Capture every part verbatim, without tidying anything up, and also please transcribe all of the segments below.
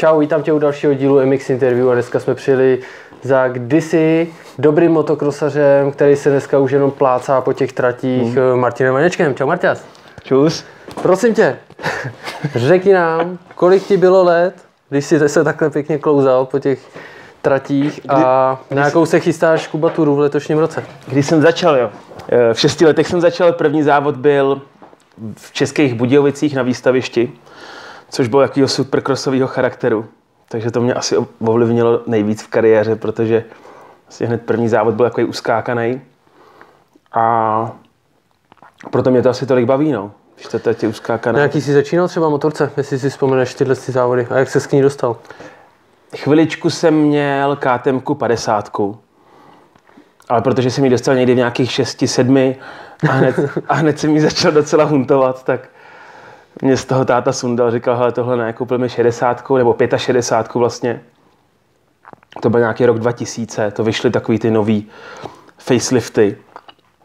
Čau, vítám tě u dalšího dílu M X Interview a dneska jsme přijeli za kdysi dobrým motokrosařem, který se dneska už jenom plácá po těch tratích, hmm. Martinem Aňečkem. Čau, Marťas. Čus. Prosím tě, řekni nám, kolik ti bylo let, když jsi se takhle pěkně klouzal po těch tratích a kdy, na jakou se chystáš kubaturu v letošním roce? Když jsem začal, jo. V šesti letech jsem začal, první závod byl v Českých Budějovicích na výstavišti, což bylo takového supercrossového charakteru. Takže to mě asi ovlivnilo nejvíc v kariéře, protože asi hned první závod byl takový uskákaný. A proto mě to asi tolik baví, no. Když to teď je uskákaný. Na jaký jsi začínal třeba motorce, jestli si vzpomeneš tyhle závody? A jak ses k ní dostal? Chviličku jsem měl ká té emku padesát. Ale protože jsem ji dostal někdy v nějakých šesti, sedmi a hned, a hned jsem ji začal docela huntovat, tak mě z toho táta sundal, říkal, hele, tohle ne, koupil mi šedesátku, nebo šedesát pět vlastně. To byl nějaký rok dva tisíce, to vyšly takový ty nový facelifty.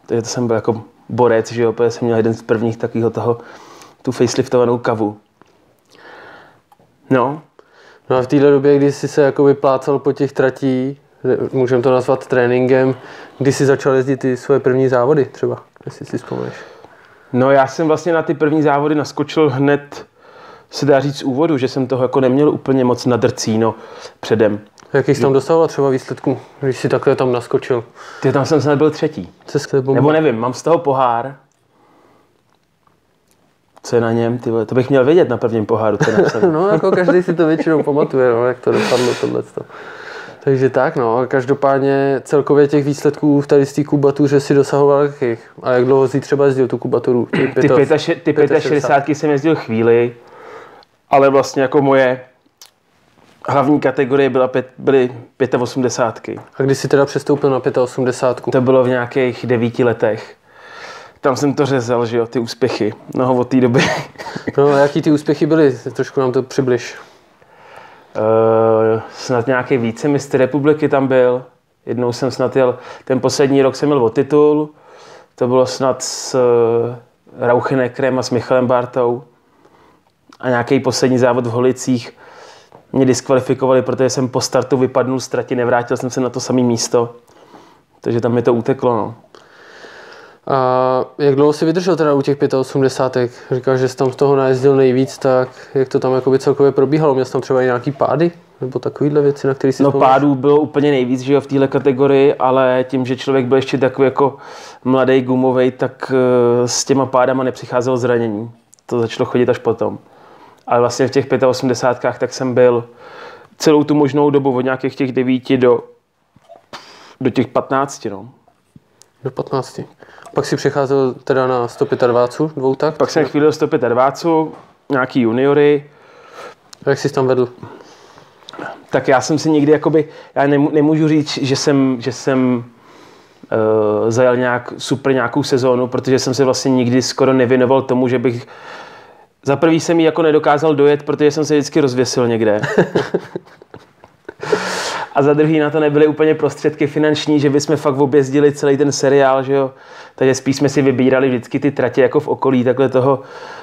Takže to jsem byl jako borec, že jo, protože jsem měl jeden z prvních takového toho, tu faceliftovanou kavu. No. No a v téhle době, kdy jsi se jakoby plácal po těch tratí, můžeme to nazvat tréninkem, kdy jsi začal jezdit ty svoje první závody třeba, jestli si vzpomínáš. No já jsem vlastně na ty první závody naskočil hned, se dá říct z úvodu, že jsem toho jako neměl úplně moc nadrcíno předem. Jaký jsi tam dostal třeba výsledku, když jsi takhle tam naskočil? Ty, tam jsem snad byl třetí. Nebo nevím, mám z toho pohár. Co je na něm, ty vole, to bych měl vědět na prvním poháru. Co no jako každý si to většinou pamatuje, no, jak to dopadlo tohleto. Takže tak, no, a každopádně celkově těch výsledků v tady z té kubatuře si dosahoval jakých? A jak dlouho jsi třeba jezdil tu kubaturu? Ty, ty, ty šedesátky jsem jezdil chvíli, ale vlastně jako moje hlavní kategorie byla pět, byly osmdesátky. A když jsi teda přestoupil na osmdesátku? To bylo v nějakých devíti letech. Tam jsem to řezal, že jo, ty úspěchy, mnoho od té doby. No a jaký ty úspěchy byly? Trošku nám to přibliž. Uh, snad nějaký vícemistr republiky tam byl. Jednou jsem snad jel, ten poslední rok jsem jel o titul. To bylo snad s uh, Rauchenekrem a s Michalem Bartou. A nějaký poslední závod v Holicích mě diskvalifikovali, protože jsem po startu vypadnul z trati, nevrátil jsem se na to samé místo. Takže tam mi to uteklo, no. A jak dlouho jsi vydržel teda u těch osmdesátek? Říkáš, že jsi tam z toho najezdil nejvíc, tak jak to tam jakoby celkově probíhalo? Měl jsi tam třeba i nějaký pády? Nebo takovýhle věci, na který si. No vzpomíš? Pádů bylo úplně nejvíc, že jo, v téhle kategorii, ale tím, že člověk byl ještě takový jako mladý, gumovej, tak uh, s těma pádama nepřicházelo zranění. To začalo chodit až potom. Ale vlastně v těch osmdesátkách tak jsem byl celou tu možnou dobu od nějakých těch devíti do, do těch patnácti, no. Do patnácti. Pak si přecházel teda na sto dvacet pět dvoutakt? Pak jsem chvíli sto dvacet pět, nějaký juniory. A jak jsi tam vedl? Tak já jsem si někdy jakoby, já nemůžu říct, že jsem, že jsem uh, zajel nějak super nějakou sezónu, protože jsem se vlastně nikdy skoro nevěnoval tomu, že bych, za prvý jsem ji jako nedokázal dojet, protože jsem se vždycky rozvěsil někde. A za druhý na to nebyly úplně prostředky finanční, že bychom fakt objezdili celý ten seriál, že jo. Takže spíš jsme si vybírali vždycky ty tratě jako v okolí takhle toho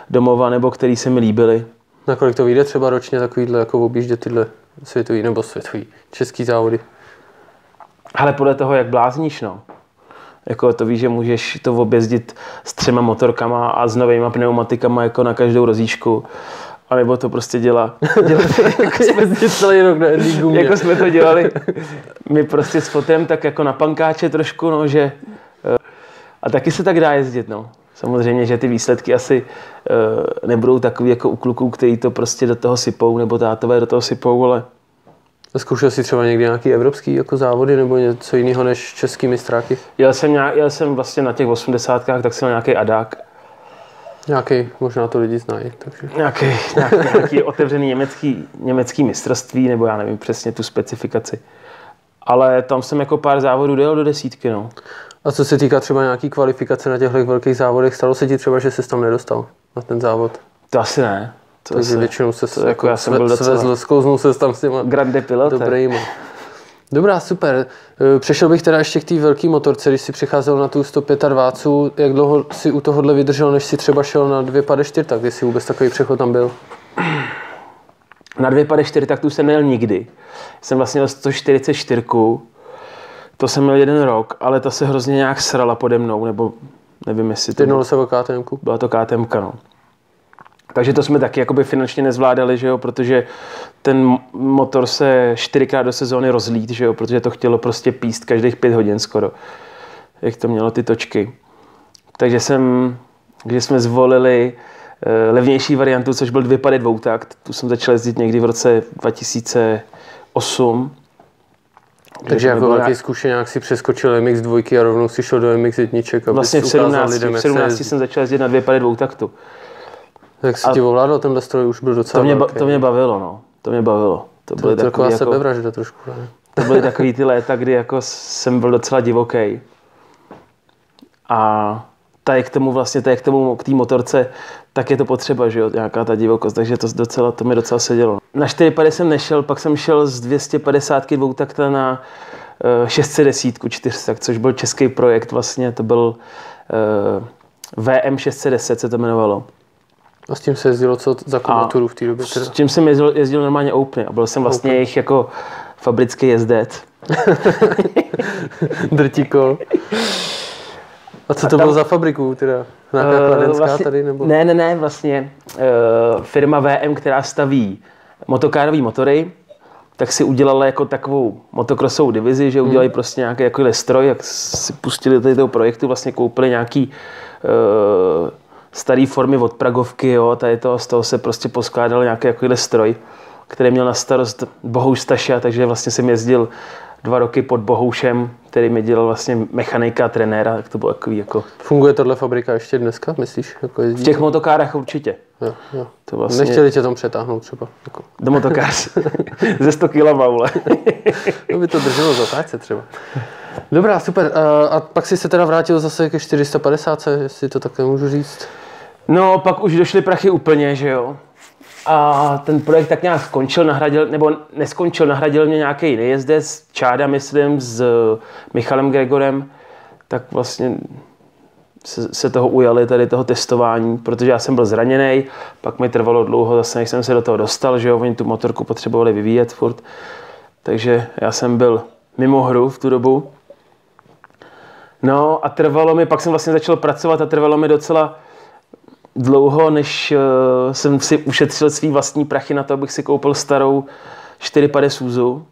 domova, nebo který se mi líbily. Nakolik to vyjde třeba ročně takovýhle, jako objíždět tyhle světový nebo světový český závody? Ale podle toho, jak blázníš, no. Jako to víš, že můžeš to objezdit s třema motorkama a s novýma pneumatikama jako na každou rozíšku. A nebo to prostě dělá. Dělá jako, jsme, celý rok na jako jsme to dělali. My prostě s fotem tak jako na pankáče trošku, no, že... A taky se tak dá jezdit, no. Samozřejmě, že ty výsledky asi uh, nebudou takový jako u kluků, který to prostě do toho sypou, nebo tátové do toho sypou, ale... Zkoušel jsi třeba někdy nějaký evropský jako závody, nebo něco jiného než český mistráky? Jel jsem, nějak, jel jsem vlastně na těch osmdesátkách, tak jsem nějaký adák. Nějaký, možná to lidi znají. Takže. Nějaký, nějaký, nějaký otevřený německý, německý mistrovství, nebo já nevím přesně tu specifikaci. Ale tam jsem jako pár závodů dělal do desítky, no. A co se týká třeba nějaký kvalifikace na těchto velkých závodech, stalo se ti třeba, že jsi tam nedostal na ten závod? To asi ne. To takže asi, většinou se to jako já jsem byl docela... Zkouznul se tam s těma grande pilote. Dobrýma. Dobrá, super. Přešel bych teda ještě k té velké motorce, když si přecházel na tu sto dvacet pět, jak dlouho si u tohohle vydržel, než si třeba šel na dvě padesát čtyři, tak kdy si vůbec takový přechod tam byl? Na dvě padesát čtyři tak tu jsem nejel nikdy. Jsem vlastně měl sto čtyřicet čtyři, to jsem měl jeden rok, ale ta se hrozně nějak srala pode mnou, nebo nevím jestli to bylo. Se o ká té emku? Byla to ká té emka, no. Takže to jsme taky jakoby finančně nezvládali, že jo, protože ten motor se čtyřikrát do sezóny rozlít, že jo, protože to chtělo prostě píst každých pět hodin skoro, jak to mělo ty točky. Takže jsem, když jsme zvolili levnější variantu, což byl dvě padesát dva takt, tu jsem začal jezdit někdy v roce dva tisíce osm. Takže jako na těch zkušeních si přeskočil em iks dva a rovnou si šel do em iks jedna. Vlastně v sedmnácti, v sedmnácti jsem začal jezdit na dvě padesát dva taktu. Jak si ti ovládal tenhle stroj, už byl docela to mě, velký. To mě bavilo, no. To mě bavilo. To, to byly taková jako, sebevražda trošku, ne? To byly takový ty léta, kdy jako jsem byl docela divoký. A tady k tomu vlastně, tady k tomu, k té motorce, tak je to potřeba, že jo, nějaká ta divokost, takže to, docela, to mi docela sedělo. Na čtyři padesát jsem nešel, pak jsem šel z dvě stě padesát dva takta na šest set deset, čtyři, tak, což byl český projekt vlastně, to byl uh, V M šest set deset se to jmenovalo. A s tím se jezdilo co za komoturu v té době? Teda? S tím jsem jezdil, jezdil normálně Open a byl jsem vlastně open. Jejich jako fabrický jezdec. Drtikol. A co a to tam, bylo za fabriku teda? Nějaká kladenská vlastně, tady? Nebo? Ne, ne, ne, vlastně uh, firma V M, která staví motokárový motory, tak si udělala jako takovou motokrosovou divizi, že udělali hmm. prostě nějaký jako stroj, jak si pustili do toho projektu, vlastně koupili nějaký uh, staré formy od Pragovky, jo, tady to, z toho se prostě poskládal nějaký jakovýhle stroj, který měl na starost Bohouš Staša, takže vlastně jsem jezdil dva roky pod Bohoušem, který mi dělal vlastně mechanika, trenéra, tak to bylo takový jako... Funguje tahle fabrika ještě dneska, myslíš? Jako v těch motokárách určitě. Jo, jo. To vlastně... Nechtěli tě tam přetáhnout třeba? Jako... Do motokář. Ze sto kilogramů, vole. To by to drželo zatáčce třeba. Dobrá, super. A pak jsi se teda vrátil zase ke čtyři padesát, jestli to také můžu říct? No, pak už došly prachy úplně, že jo. A ten projekt tak nějak skončil, nahradil, nebo neskončil, nahradil mě nějaký jiný jezdec, Čáda, myslím, s Michalem Gregorem, tak vlastně se, se toho ujali, tady toho testování, protože já jsem byl zraněný, pak mi trvalo dlouho, zase než jsem se do toho dostal, že jo, oni tu motorku potřebovali vyvíjet furt, takže já jsem byl mimo hru v tu dobu. No a trvalo mi, pak jsem vlastně začal pracovat a trvalo mi docela dlouho, než uh, jsem si ušetřil svý vlastní prachy na to, abych si koupil starou čtyři padesát Suzu.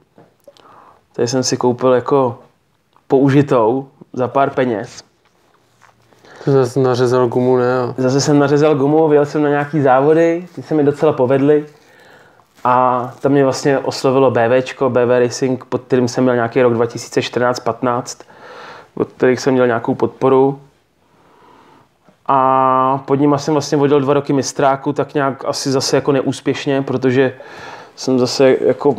Tady jsem si koupil jako použitou za pár peněz. Zase nařezal gumu, ne? Zase jsem nařezal gumu, vyjel jsem na nějaký závody, ty se mi docela povedly. A tam mě vlastně oslovilo BVčko, bé vé Racing, pod kterým jsem měl nějaký rok dva tisíce čtrnáct patnáct, od kterých jsem měl nějakou podporu. A pod nima jsem vlastně vodil dva roky mistráku, tak nějak asi zase jako neúspěšně, protože jsem zase jako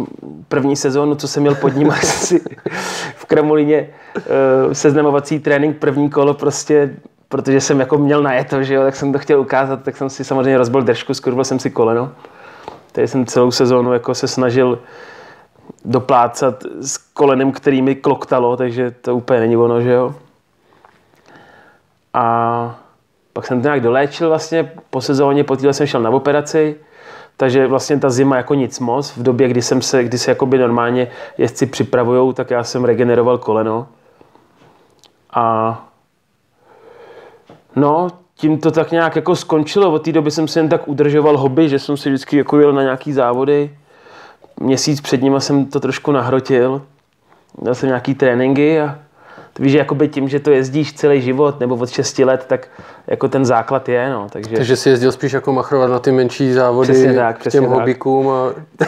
první sezónu, co jsem měl pod nima, v Kramolíně seznamovací trénink, první kolo prostě, protože jsem jako měl najeto, že jo, tak jsem to chtěl ukázat, tak jsem si samozřejmě rozbil držku, skurvil jsem si koleno. Tady jsem celou sezónu jako se snažil doplácat s kolenem, který mi kloktalo, takže to úplně není ono, že jo. A pak jsem to nějak doléčil vlastně, po sezóně, po týhle jsem šel na operaci, takže vlastně ta zima jako nic moc, v době, kdy jsem se, kdy se jakoby normálně jezdci připravujou, tak já jsem regeneroval koleno. A no, tím to tak nějak jako skončilo, od té doby jsem se jen tak udržoval hobby, že jsem si vždycky jako jel na nějaký závody. Měsíc před nima jsem to trošku nahrotil, dal jsem nějaký tréninky a víš, že jakoby tím, že to jezdíš celý život, nebo od šesti let, tak jako ten základ je, no. Takže, takže jsi jezdil spíš jako machrovat na ty menší závody, tak, k těm hobikům a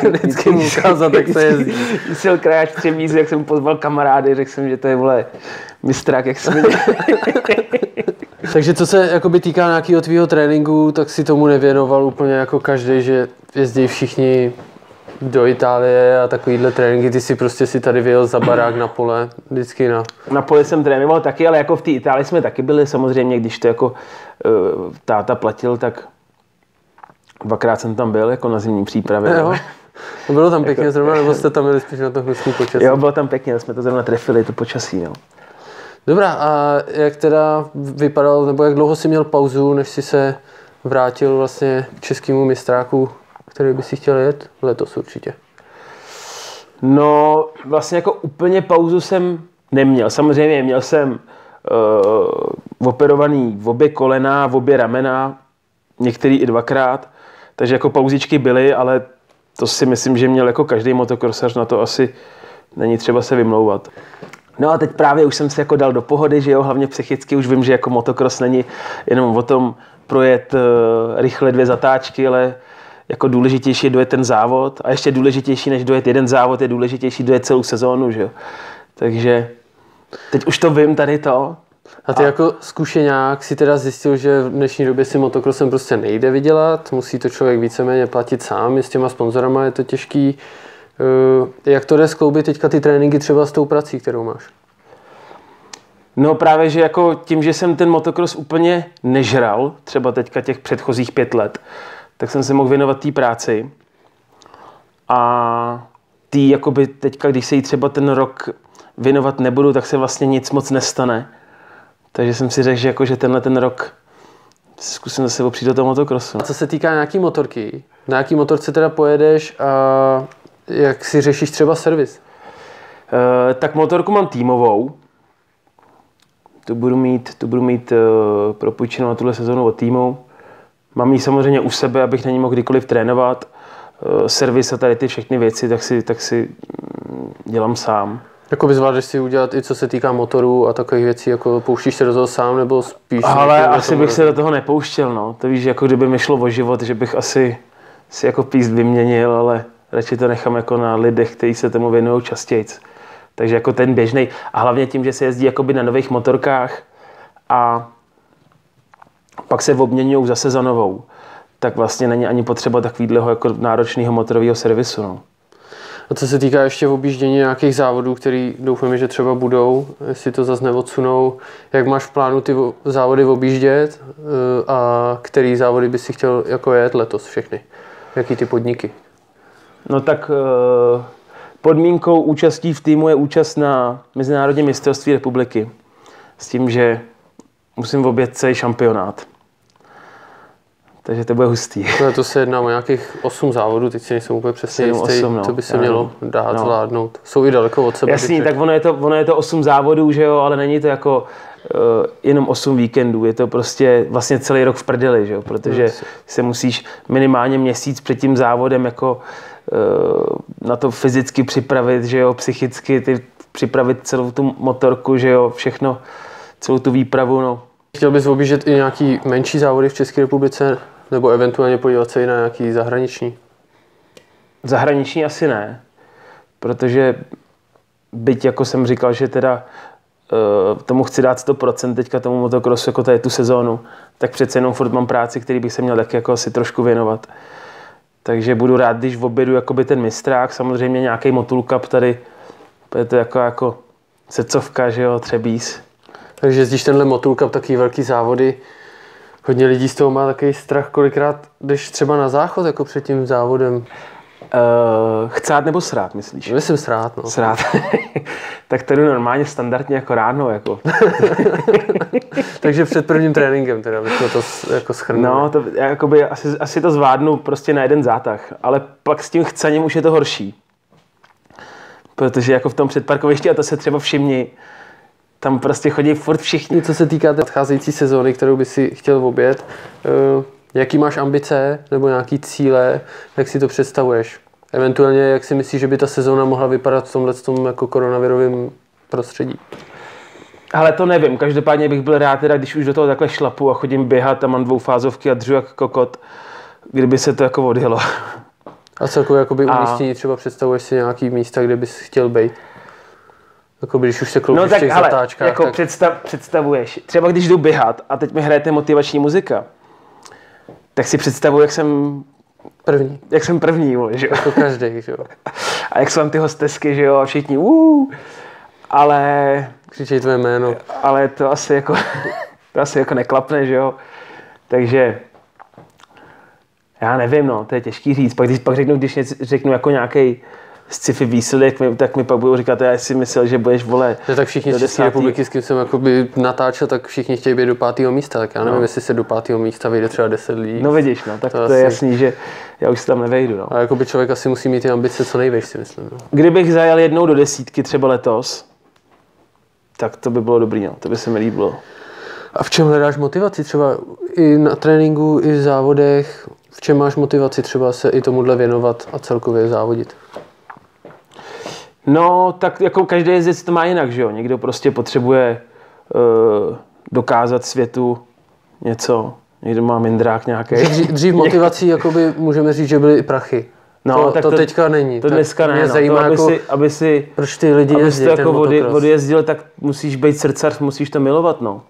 vždycky mu ukázat, jak se jezdí. Jsi jel krajáč Třebíc, jak jsem pozval kamarády, řekl jsem, že to je, vole, mistrák, jak jsem Takže co se jakoby týká nějakého tvýho tréninku, tak si tomu nevěnoval úplně jako každý, že jezdí všichni do Itálie a takovýhle tréninky, ty si prostě si tady vyjel za barák na pole, vždycky na... Na pole jsem trénoval taky, ale jako v té Itálii jsme taky byli, samozřejmě, když to jako uh, táta platil, tak dvakrát jsem tam byl, jako na zimní přípravě. Jo, no. Bylo tam pěkně jako, zrovna, nebo jste tam byli spíš na to hnusný počasí? Jo, bylo tam pěkně, jsme to zrovna trefili, to počasí, no. Dobrá, a jak teda vypadal, nebo jak dlouho jsi měl pauzu, než jsi se vrátil vlastně k českému mistráku? který by si chtěl jet? Letos určitě. No, vlastně jako úplně pauzu jsem neměl. Samozřejmě měl jsem uh, operovaný v obě kolena, v obě ramena, některý i dvakrát, takže jako pauzičky byly, ale to si myslím, že měl jako každý motokrosař, na to asi není třeba se vymlouvat. No a teď právě už jsem se jako dal do pohody, že jo, hlavně psychicky už vím, že jako motokros není jenom o tom projet uh, rychle dvě zatáčky, ale jako důležitější je dojet ten závod a ještě důležitější než dojet jeden závod je důležitější dojet celou sezónu, že jo. Takže teď už to vím tady to. A ty a... jako zkušeňák si teda zjistil, že v dnešní době si motokrosem prostě nejde vydělat, musí to člověk víceméně platit sám, s těma sponzorama je to těžký. Jak to jde skloubit teďka ty tréninky třeba s tou prací, kterou máš? No právě, že jako tím, že jsem ten motokros úplně nežral, třeba teďka těch předchozích pět let, tak jsem se mohl věnovat té práci. A tý, jakoby teďka, když se jí třeba ten rok věnovat nebudu, tak se vlastně nic moc nestane. Takže jsem si řekl, že, jako, že tenhle ten rok zkusím zase opřít do toho motokrosu. A co se týká nějaký motorky, na jaký motorce teda pojedeš a jak si řešíš třeba servis? E, tak motorku mám týmovou. Tu budu mít, tu budu mít e, propůjčenou na tuhle sezónu od týmu. Mám ji samozřejmě u sebe, abych na ní mohl kdykoliv trénovat. E, servis a tady ty všechny věci, tak si, tak si dělám sám. Jakoby zvládneš si udělat i co se týká motorů a takových věcí, jako pouštíš se do toho sám nebo spíš... Ale asi bych se do toho nepouštěl, no. To víš, jako kdyby mi šlo o život, že bych asi si jako píst vyměnil, ale radši to nechám jako na lidech, kteří se tomu věnují častějc. Takže jako ten běžnej. A hlavně tím, že se jezdí jakoby na nových motorkách a pak se obměňují zase za novou, tak vlastně není ani potřeba takovýhleho jako náročného motorového servisu, no. A co se týká ještě objíždění nějakých závodů, které doufáme, že třeba budou, jestli to zase neodsunou, jak máš v plánu ty závody objíždět a který závody bys si chtěl jako jet letos všechny? Jaký ty podniky? No tak podmínkou účastí v týmu je účast na mezinárodním mistrovství republiky. S tím, že musím objet celý šampionát. Takže to bude hustý. No, to se jedná o nějakých osm závodů, teď si nejsem úplně přesně jistý, no. To by se mělo dát no. zvládnout. Jsou i daleko od sebe. Jasný, tak ono je, to, ono je to osm závodů, že jo, ale není to jako uh, jenom osm víkendů, je to prostě vlastně celý rok v prdeli, že jo, protože se musíš minimálně měsíc před tím závodem jako uh, na to fyzicky připravit, že jo, psychicky ty připravit celou tu motorku, že jo, všechno, celou tu výpravu, no. Chtěl bys objíždět i nějaký menší závody v České republice? Nebo eventuálně podívat se i na nějaký zahraniční? Zahraniční asi ne, protože byť jako jsem říkal, že teda uh, tomu chci dát sto procent teďka tomu motokrosu jako tady tu sezónu, tak přece jenom furt mám práci, který bych se měl tak jako asi trošku věnovat. Takže budu rád, když objedu jakoby ten mistrák, samozřejmě nějaký Motul Cup tady, je to jako, jako secovka, že jo, Třebíz. Takže jezdíš tenhle Motul Cup, taky velký závody. Hodně lidí z toho má takový strach, kolikrát jdeš třeba na záchod jako před tím závodem. Uh, chcát nebo srát, myslíš? Myslím srát, no. Srát. Tak to jdu normálně standardně jako ráno, jako. Takže před prvním tréninkem teda, bychom to jako schrnuli. No, to, jakoby, asi, asi to zvládnu prostě na jeden zátah, ale pak s tím chcením už je to horší. Protože jako v tom předparkovišti, a to se třeba všimni, tam prostě chodí furt všichni. Co se týká té nadcházející sezóny, kterou by si chtěl objet, jaký máš ambice nebo nějaký cíle, jak si to představuješ? Eventuálně, jak si myslíš, že by ta sezóna mohla vypadat v tomhletom jako koronavirovém prostředí? Ale to nevím. Každopádně bych byl rád, teda, když už do toho takhle šlapu a chodím běhat a mám dvoufázovky a dřu jak kokot, kdyby se to jako odjelo. A celkově jakoby umístění třeba představuješ si nějaký místa, kde bys chtěl být? Jako když už se kloupíš no, v těch ale, zatáčkách. Jako tak... představ, představuješ, třeba když jdu běhat a teď mi hrajete motivační muzika, tak si představuji, jak jsem první, jak jsem první, vole, že jo. Jako každý, že jo. A jak jsou tam ty hostesky, že jo, a všichni uuu, ale... Křičej tvé jméno. Ale to asi jako, to asi jako neklapne, že jo. Takže, já nevím, no, to je těžký říct. Pak, když, pak řeknu, když řeknu jako nějaký sci-fi výsledek, tak mi pak budou říkat, já si myslel, že budeš, vole, no, tak všichni z České republiky, s kým jsem jakoby natáčel, tak všichni chtějí být do pátého místa, tak já nevím, no. jestli se do pátého místa vejde třeba deset lidí. No vidíš, no, tak to, to asi... je jasný, že já už se tam nevejdu. No. A jakoby člověk asi musí mít ty ambice co nejvejš, si myslím. No. Kdybych zajel jednou do desítky třeba letos, tak to by bylo dobrý, no. To by se mi líbilo. A v čem hledáš motivaci třeba i na tréninku, i v závodech? V čem máš motivaci třeba se i tomuhle věnovat a celkově závodit? No, tak jako každý jezdec to má jinak, že jo? Někdo prostě potřebuje uh, dokázat světu něco. Někdo má mindrák nějaký. Dřív, dřív motivací jakoby můžeme říct, že byly i prachy. No, to, tak to, to teďka není. To dneska ne, zajímá, no. to, aby, jako, si, aby si, proč ty lidi jezdí, jako vody, odjezdil, tak musíš být srdcař, musíš to milovat, no.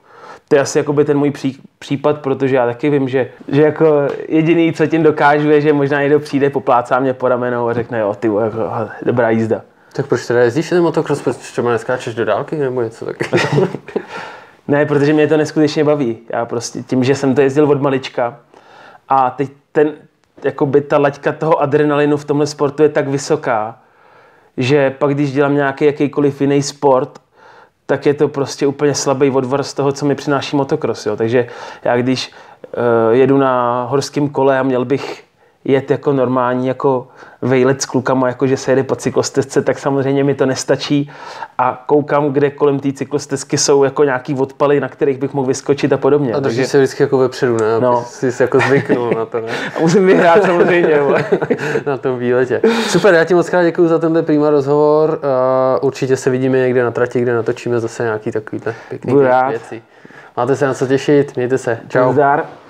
To je asi jakoby ten můj pří, případ, protože já taky vím, že, že jako jediný, co tím dokážu, je, že možná někdo přijde, poplácá mě po ramenou a řekne, jo, ty, jako, dobrá jízda. Tak proč teda jezdíš ten motocross, proč třeba neskáčeš do dálky nebo něco tak? Ne, protože mě to neskutečně baví. Já prostě tím, že jsem to jezdil od malička a teď ten, jakoby ta laťka toho adrenalinu v tomhle sportu je tak vysoká, že pak když dělám nějaký jakýkoliv jiný sport, tak je to prostě úplně slabý odvar z toho, co mi přináší motocross. Jo. Takže já když uh, jedu na horském kole a měl bych jet jako normální, jako vejlet s klukama, jako že se jede po cyklostezce, tak samozřejmě mi to nestačí a koukám, kde kolem té cyklostezky jsou jako nějaký odpaly, na kterých bych mohl vyskočit a podobně. A drží takže... se vždycky jako vepředu, ne? No. Jsi se jako zvyknul na to, ne? A musím vyhrát samozřejmě, na tom výletě. Super, já ti moc krát děkuju za tenhle prima rozhovor. Uh, určitě se vidíme někde na trati, kde natočíme zase nějaký takovýhle pěkný věci. Máte se na co těšit, mějte se. Čau. Zdar.